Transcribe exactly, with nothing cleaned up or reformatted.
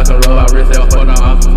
I can roll my wrist out for no, I'm